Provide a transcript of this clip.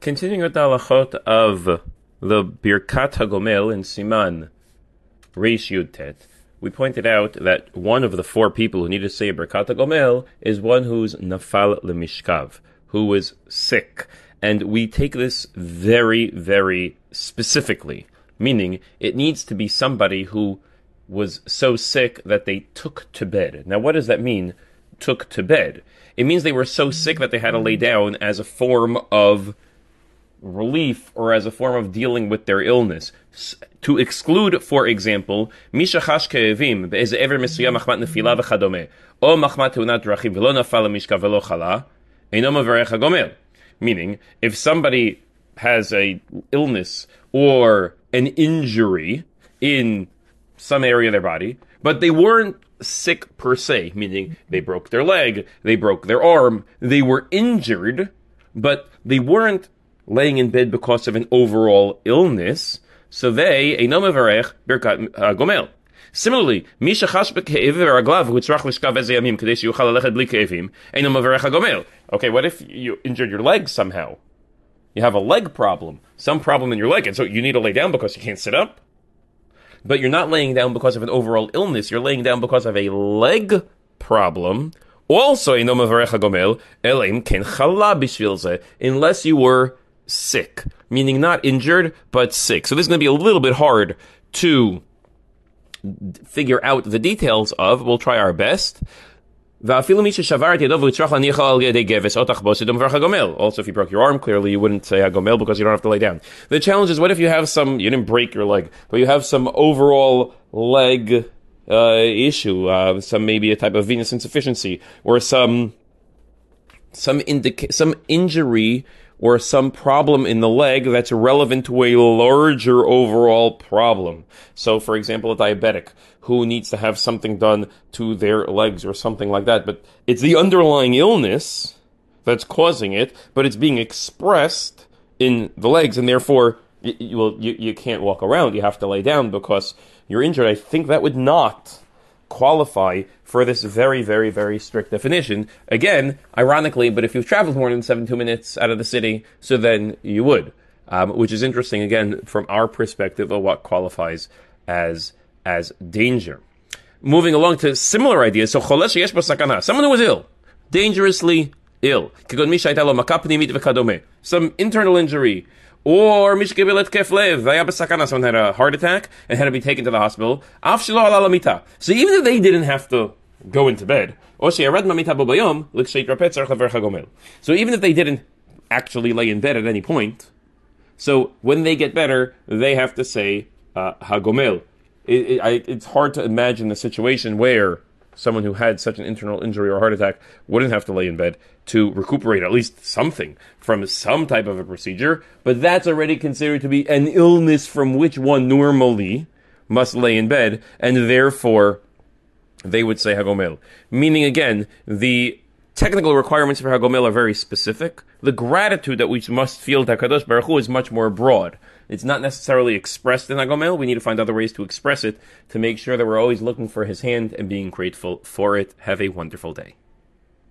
Continuing with the halachot of the Birkat HaGomel in Siman Rish Yud Tet, we pointed out that one of the four people who need to say Birkat HaGomel is one who's Nafal Lemishkav, who was sick. And we take this very, very specifically, meaning it needs to be somebody who was so sick that they took to bed. Now, what does that mean, took to bed? It means they were so sick that they had to lay down as a form of relief or as a form of dealing with their illness. To exclude, for example, Misha Chash Ke'evim be'ezeh ever mesuyam machmat nefilah v'chadome, o machmat teunat drachim v'lo nafal mishkav v'lo chala, eino mevarech hagomel. Meaning, if somebody has a illness or an injury in some area of their body, but they weren't sick per se, meaning they broke their leg, they broke their arm, they were injured, but they weren't laying in bed because of an overall illness, so they, Einom Mevarech Birkat HaGomel. Similarly, Misha Chash Be'Ke'eviv Raglav Hu Tzrach Lishkav Ezeh Yamim Kedei Sheyuchal Alechet Bli Ke'evim Einom Mevarech HaGomel. Okay, what if you injured your leg somehow? You have a leg problem, some problem in your leg, and so you need to lay down because you can't sit up. But you're not laying down because of an overall illness, you're laying down because of a leg problem. Also, Einom Mevarech HaGomel, Elim Ken Chala Bishvil Zeh, unless you were sick, meaning not injured, but sick. So this is going to be a little bit hard to figure out the details of. We'll try our best. Also, if you broke your arm, clearly you wouldn't say HaGomel because you don't have to lay down. The challenge is, what if you have some, you didn't break your leg, but you have some overall leg issue, some maybe a type of venous insufficiency, or some injury or some problem in the leg that's relevant to a larger overall problem. So, for example, a diabetic who needs to have something done to their legs or something like that. But it's the underlying illness that's causing it, but it's being expressed in the legs, and therefore you can't walk around. You have to lay down because you're injured. I think that would not qualify for this very, very, very strict definition. Again, ironically, but if you've traveled more than 72 minutes out of the city, so then you would, which is interesting, again, from our perspective of what qualifies as danger. Moving along to similar ideas, so someone who was ill, dangerously ill, some internal injury, or someone had a heart attack and had to be taken to the hospital. So even if they didn't have to go into bed, so even if they didn't actually lay in bed at any point, so when they get better, they have to say HaGomel. It's hard to imagine a situation where someone who had such an internal injury or heart attack wouldn't have to lay in bed to recuperate at least something from some type of a procedure, but that's already considered to be an illness from which one normally must lay in bed, and therefore they would say HaGomel. Meaning, again, the technical requirements for HaGomel are very specific. The gratitude that we must feel to HaKadosh BaruchHu is much more broad. It's not necessarily expressed in HaGomel. We need to find other ways to express it to make sure that we're always looking for His hand and being grateful for it. Have a wonderful day.